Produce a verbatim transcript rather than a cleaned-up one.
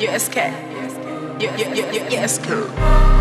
U S K. U S K. U S K.